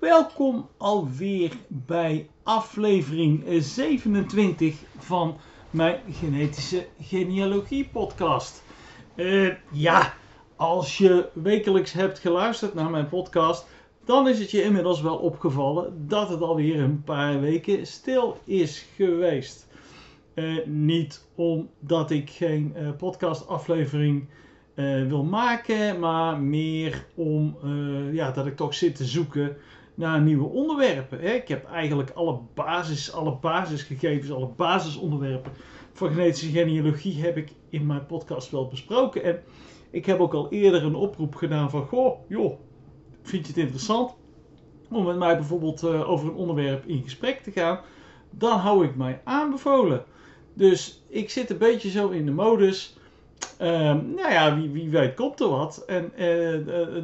Welkom alweer bij aflevering 27 van mijn genetische genealogie podcast. Als je wekelijks hebt geluisterd naar mijn podcast, dan is het je inmiddels wel opgevallen dat het alweer een paar weken stil is geweest. Niet omdat ik geen podcastaflevering wil maken, maar meer om dat ik toch zit te zoeken naar nieuwe onderwerpen. Hè. Ik heb eigenlijk alle basisgegevens, alle basisonderwerpen van genetische genealogie heb ik in mijn podcast wel besproken. En ik heb ook al eerder een oproep gedaan van, vind je het interessant om met mij bijvoorbeeld over een onderwerp in gesprek te gaan? Dan hou ik mij aanbevolen. Dus ik zit een beetje zo in de modus. Wie weet komt er wat. En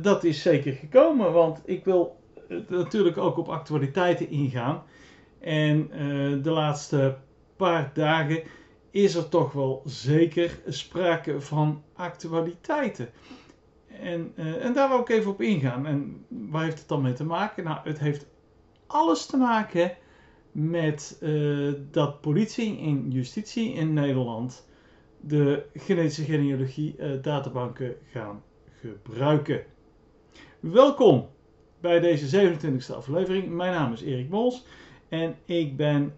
dat is zeker gekomen, want ik wil natuurlijk ook op actualiteiten ingaan. En de laatste paar dagen is er toch wel zeker sprake van actualiteiten. En daar wil ik even op ingaan. En waar heeft het dan mee te maken? Nou, het heeft alles te maken met dat politie en justitie in Nederland de genetische genealogie databanken gaan gebruiken. Welkom bij deze 27e aflevering. Mijn naam is Erik Bols en ik ben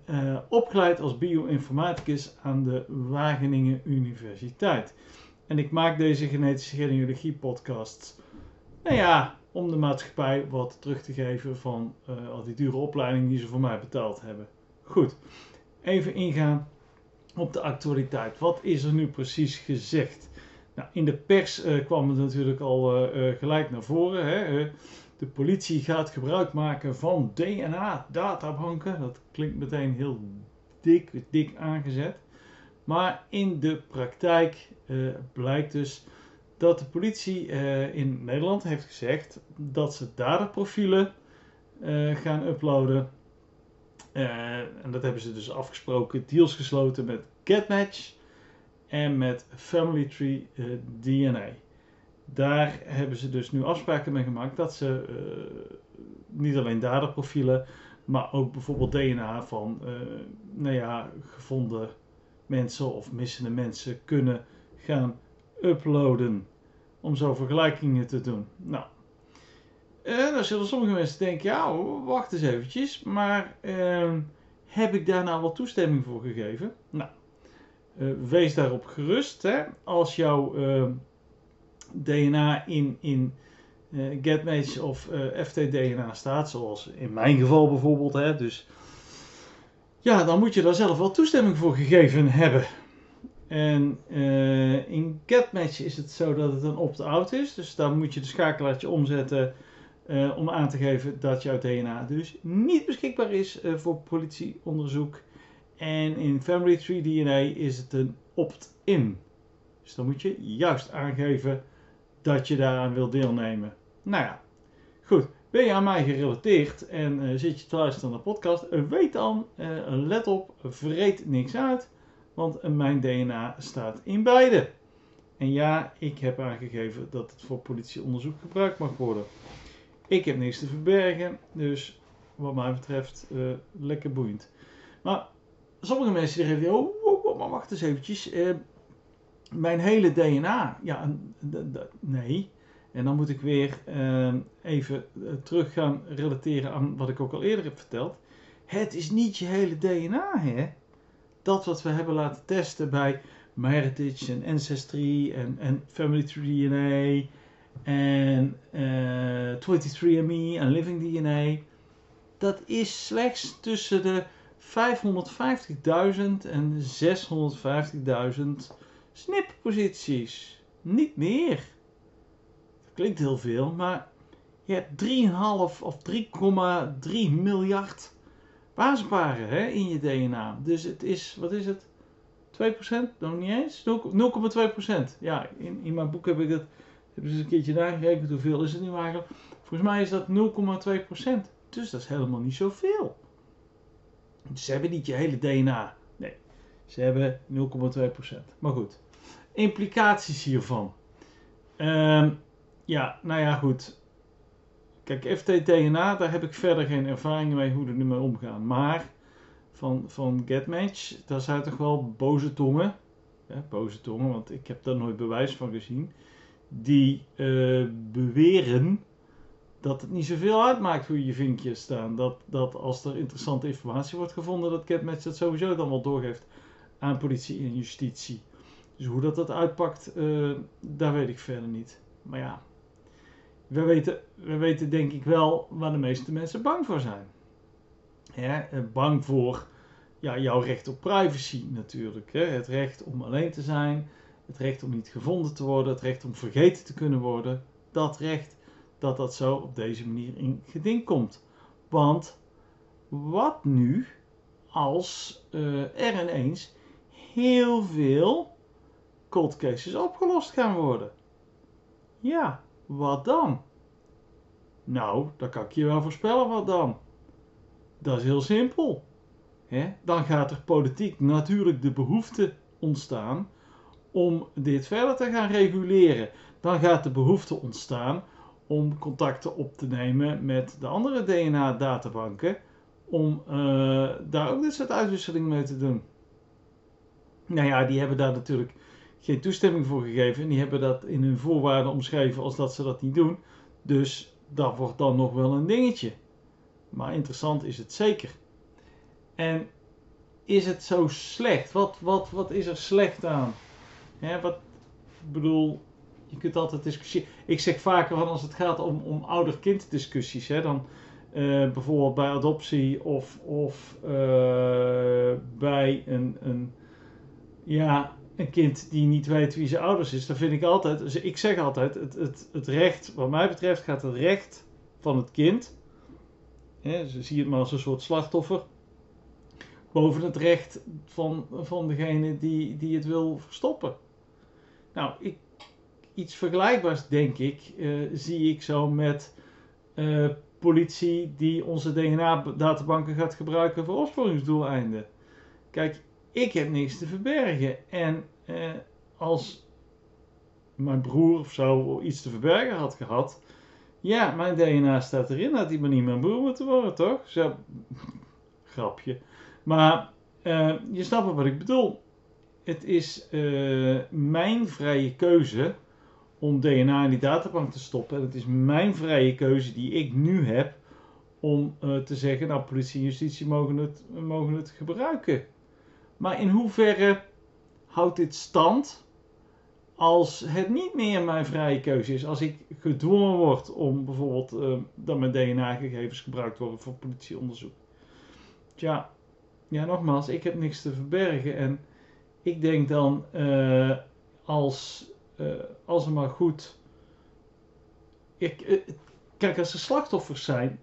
opgeleid als bioinformaticus aan de Wageningen Universiteit. En ik maak deze genetische genealogie podcast om de maatschappij wat terug te geven van al die dure opleidingen die ze voor mij betaald hebben. Goed, even ingaan op de actualiteit. Wat is er nu precies gezegd? Nou, in de pers kwam het natuurlijk al gelijk naar voren. Hè? De politie gaat gebruik maken van DNA-databanken. Dat klinkt meteen heel dik aangezet. Maar in de praktijk blijkt dus dat de politie in Nederland heeft gezegd dat ze dataprofielen gaan uploaden. En dat hebben ze dus afgesproken, deals gesloten met GEDmatch en met Family Tree DNA. Daar hebben ze dus nu afspraken mee gemaakt dat ze niet alleen dataprofielen, maar ook bijvoorbeeld DNA van gevonden mensen of missende mensen kunnen gaan uploaden. Om zo vergelijkingen te doen. Nou, dan zullen sommige mensen denken, wacht eens eventjes, maar heb ik daar nou wel toestemming voor gegeven? Nou, wees daarop gerust. Hè? Als jouw DNA in GEDmatch of FT-DNA staat, zoals in mijn geval bijvoorbeeld. Hè? Dus ja, dan moet je daar zelf wel toestemming voor gegeven hebben. En in GEDmatch is het zo dat het een opt-out is, dus daar moet je de schakelaartje omzetten om aan te geven dat jouw DNA dus niet beschikbaar is voor politieonderzoek. En in Family Tree DNA is het een opt-in. Dus dan moet je juist aangeven dat je daaraan wil deelnemen. Nou ja, goed. Ben je aan mij gerelateerd en zit je te luisteren naar de podcast? Weet dan, let op, vreet niks uit. Want mijn DNA staat in beide. En ja, ik heb aangegeven dat het voor politieonderzoek gebruikt mag worden. Ik heb niks te verbergen, dus wat mij betreft lekker boeiend. Maar sommige mensen die zeggen, maar wacht eens eventjes. Mijn hele DNA, nee. En dan moet ik weer even terug gaan relateren aan wat ik ook al eerder heb verteld. Het is niet je hele DNA, hè. Dat wat we hebben laten testen bij MyHeritage en Ancestry en Family Tree DNA en 23andMe en Living DNA. Dat is slechts tussen de 550.000 en 650.000 SNP-posities. Niet meer. Dat klinkt heel veel, maar je hebt 3,5 of 3,3 miljard basisbaren in je DNA. Dus het is, wat is het? 2%? Nog niet eens? 0,2%. Ja, in mijn boek heb ik dat dus een keertje nagerekend. Hoeveel is het nu eigenlijk? Volgens mij is dat 0,2%. Dus dat is helemaal niet zoveel. Ze hebben niet je hele DNA. Nee, ze hebben 0,2%. Maar goed, implicaties hiervan. Ja, nou ja, goed. Kijk, FT-DNA, daar heb ik verder geen ervaring mee hoe er nu mee omgaan. Maar van GEDmatch, daar zijn toch wel boze tongen. Ja, boze tongen, want ik heb daar nooit bewijs van gezien. Die beweren dat het niet zoveel uitmaakt hoe je vinkjes staan. Dat als er interessante informatie wordt gevonden, dat GEDmatch dat sowieso dan wel doorgeeft aan politie en justitie. Dus hoe dat uitpakt, daar weet ik verder niet. Maar ja, we weten denk ik wel waar de meeste mensen bang voor zijn. Ja, bang voor ja, jouw recht op privacy natuurlijk. Hè? Het recht om alleen te zijn. Het recht om niet gevonden te worden. Het recht om vergeten te kunnen worden. Dat recht dat zo op deze manier in geding komt. Want wat nu als er ineens heel veel cold cases opgelost gaan worden? Ja, wat dan? Nou, dat kan ik je wel voorspellen wat dan. Dat is heel simpel. Hè? Dan gaat er politiek natuurlijk de behoefte ontstaan om dit verder te gaan reguleren. Dan gaat de behoefte ontstaan om contacten op te nemen met de andere DNA-databanken. Om daar ook dit soort uitwisseling mee te doen. Nou ja, die hebben daar natuurlijk geen toestemming voor gegeven. En die hebben dat in hun voorwaarden omschreven als dat ze dat niet doen. Dus dat wordt dan nog wel een dingetje. Maar interessant is het zeker. En is het zo slecht? Wat is er slecht aan? Hè, ik bedoel, je kunt altijd discussiëren. Ik zeg vaker van als het gaat om ouder-kind discussies. Hè, dan bijvoorbeeld bij adoptie of bij een kind die niet weet wie zijn ouders is. Dan vind ik altijd, dus ik zeg altijd, het recht, wat mij betreft gaat het recht van het kind. Ja, ze zien het maar als een soort slachtoffer. Boven het recht van degene die het wil verstoppen. Nou, iets vergelijkbaars denk ik, zie ik zo met politie die onze DNA-databanken gaat gebruiken voor opsporingsdoeleinden. Kijk, ik heb niks te verbergen. En als mijn broer of zo iets te verbergen had gehad. Ja, mijn DNA staat erin, had die maar niet mijn broer moeten worden, toch? Zo, grapje. Maar je snapt wat ik bedoel. Het is mijn vrije keuze om DNA in die databank te stoppen. En het is mijn vrije keuze die ik nu heb om te zeggen, nou politie en justitie mogen het gebruiken. Maar in hoeverre houdt dit stand? Als het niet meer mijn vrije keuze is, als ik gedwongen word om bijvoorbeeld dat mijn DNA-gegevens gebruikt worden voor politieonderzoek. Tja, ja nogmaals, ik heb niks te verbergen en ik denk dan als er maar goed... Kijk, als er slachtoffers zijn,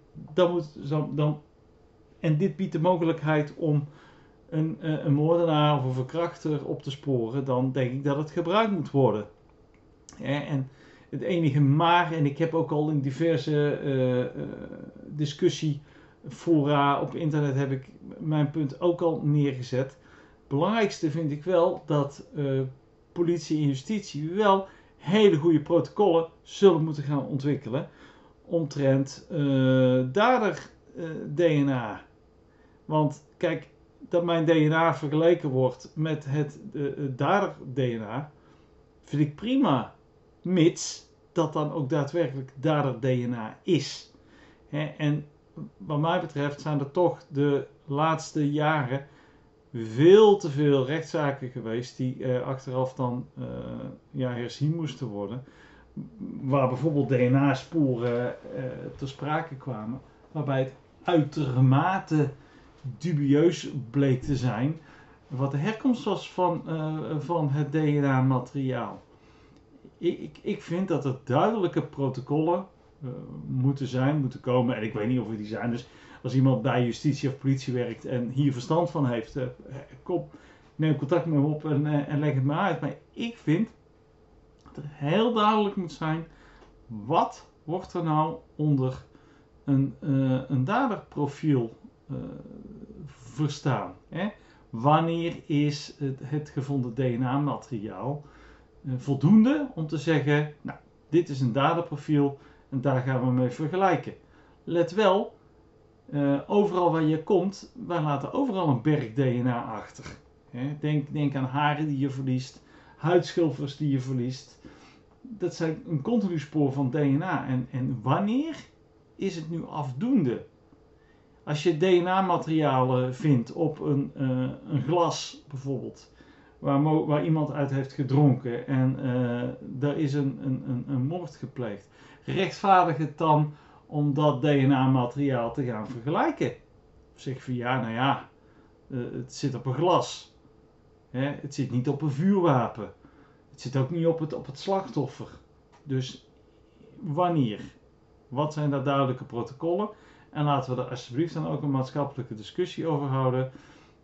en dit biedt de mogelijkheid om een moordenaar of een verkrachter op te sporen, dan denk ik dat het gebruikt moet worden. En het enige maar, en ik heb ook al in diverse discussiefora op internet heb ik mijn punt ook al neergezet. Het belangrijkste vind ik wel dat politie en justitie wel hele goede protocollen zullen moeten gaan ontwikkelen omtrent dader-DNA. Want kijk, dat mijn DNA vergeleken wordt met het dader-DNA, vind ik prima. Mits dat dan ook daadwerkelijk dader-DNA is. En wat mij betreft zijn er toch de laatste jaren veel te veel rechtszaken geweest die achteraf dan herzien moesten worden. Waar bijvoorbeeld DNA-sporen ter sprake kwamen. Waarbij het uitermate dubieus bleek te zijn wat de herkomst was van het DNA-materiaal. Ik vind dat er duidelijke protocollen moeten komen. En ik weet niet of er die zijn. Dus als iemand bij justitie of politie werkt en hier verstand van heeft, kom, neem contact met me op en leg het me uit. Maar ik vind dat er heel duidelijk moet zijn, wat wordt er nou onder een daderprofiel verstaan? Hè? Wanneer is het gevonden DNA-materiaal voldoende om te zeggen, nou, dit is een daderprofiel en daar gaan we mee vergelijken. Let wel, overal waar je komt, wij laten overal een berg DNA achter. Hè? Denk aan haren die je verliest, huidschilfers die je verliest. Dat zijn een continu spoor van DNA. En wanneer is het nu afdoende? Als je DNA-materialen vindt op een glas bijvoorbeeld, waar iemand uit heeft gedronken en daar is een moord gepleegd, rechtvaardigt het dan om dat DNA-materiaal te gaan vergelijken? Zeg van ja, nou ja, het zit op een glas. Hè? Het zit niet op een vuurwapen. Het zit ook niet op het slachtoffer. Dus wanneer? Wat zijn daar duidelijke protocollen? En laten we er alsjeblieft dan ook een maatschappelijke discussie over houden.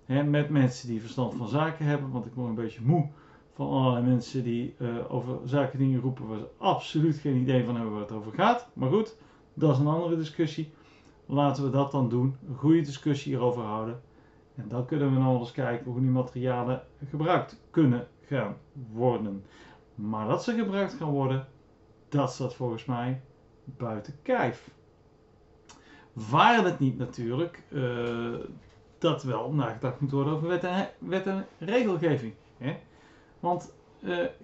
Hè, met mensen die verstand van zaken hebben. Want ik word een beetje moe van allerlei mensen die over zaken dingen roepen waar ze absoluut geen idee van hebben waar het over gaat. Maar goed, dat is een andere discussie. Laten we dat dan doen. Een goede discussie hierover houden. En dan kunnen we nou eens kijken hoe die materialen gebruikt kunnen gaan worden. Maar dat ze gebruikt gaan worden, dat staat volgens mij buiten kijf. Waar het niet natuurlijk dat wel nagedacht moet worden over wet en regelgeving. Hè? Want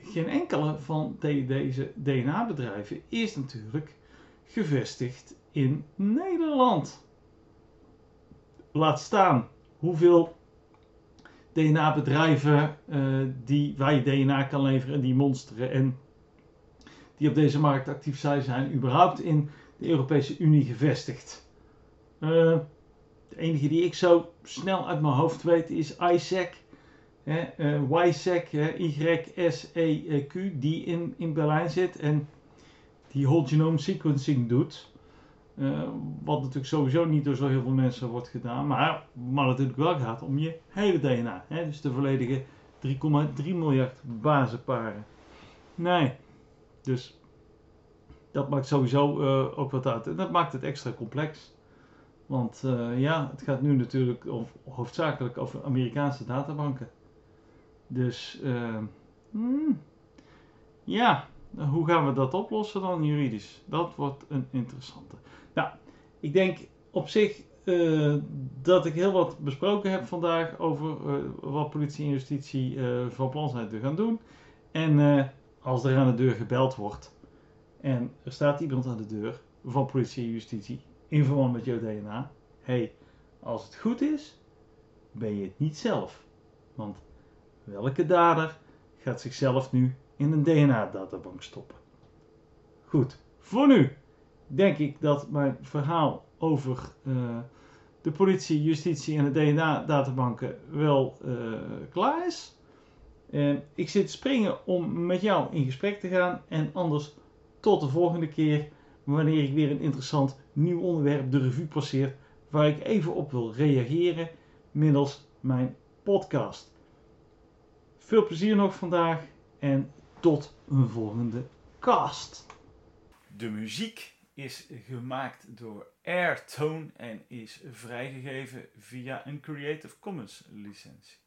geen enkele van deze DNA-bedrijven is natuurlijk gevestigd in Nederland. Laat staan hoeveel DNA-bedrijven waar je DNA kan leveren en die monsteren en die op deze markt actief zijn, zijn überhaupt in de Europese Unie gevestigd. De enige die ik zo snel uit mijn hoofd weet is YSEQ, YSEQ, die in Berlijn zit en die whole genome sequencing doet. Wat natuurlijk sowieso niet door zo heel veel mensen wordt gedaan, maar natuurlijk wel gaat om je hele DNA. Hè? Dus de volledige 3,3 miljard bazenparen. Nee, dus dat maakt sowieso ook wat uit. En dat maakt het extra complex. Want ja, het gaat nu natuurlijk hoofdzakelijk over Amerikaanse databanken. Dus ja, hoe gaan we dat oplossen dan juridisch? Dat wordt een interessante. Nou, ik denk op zich dat ik heel wat besproken heb vandaag over wat politie en justitie van plan zijn te gaan doen. En als er aan de deur gebeld wordt en er staat iemand aan de deur van politie en justitie in verband met jouw DNA. Hey, als het goed is, ben je het niet zelf. Want welke dader gaat zichzelf nu in een DNA-databank stoppen? Goed, voor nu denk ik dat mijn verhaal over de politie, justitie en de DNA-databanken wel klaar is. Ik zit springen om met jou in gesprek te gaan. En anders tot de volgende keer, wanneer ik weer een interessant nieuw onderwerp de revue passeert, waar ik even op wil reageren middels mijn podcast. Veel plezier nog vandaag en tot een volgende cast. De muziek is gemaakt door Airtone en is vrijgegeven via een Creative Commons licentie.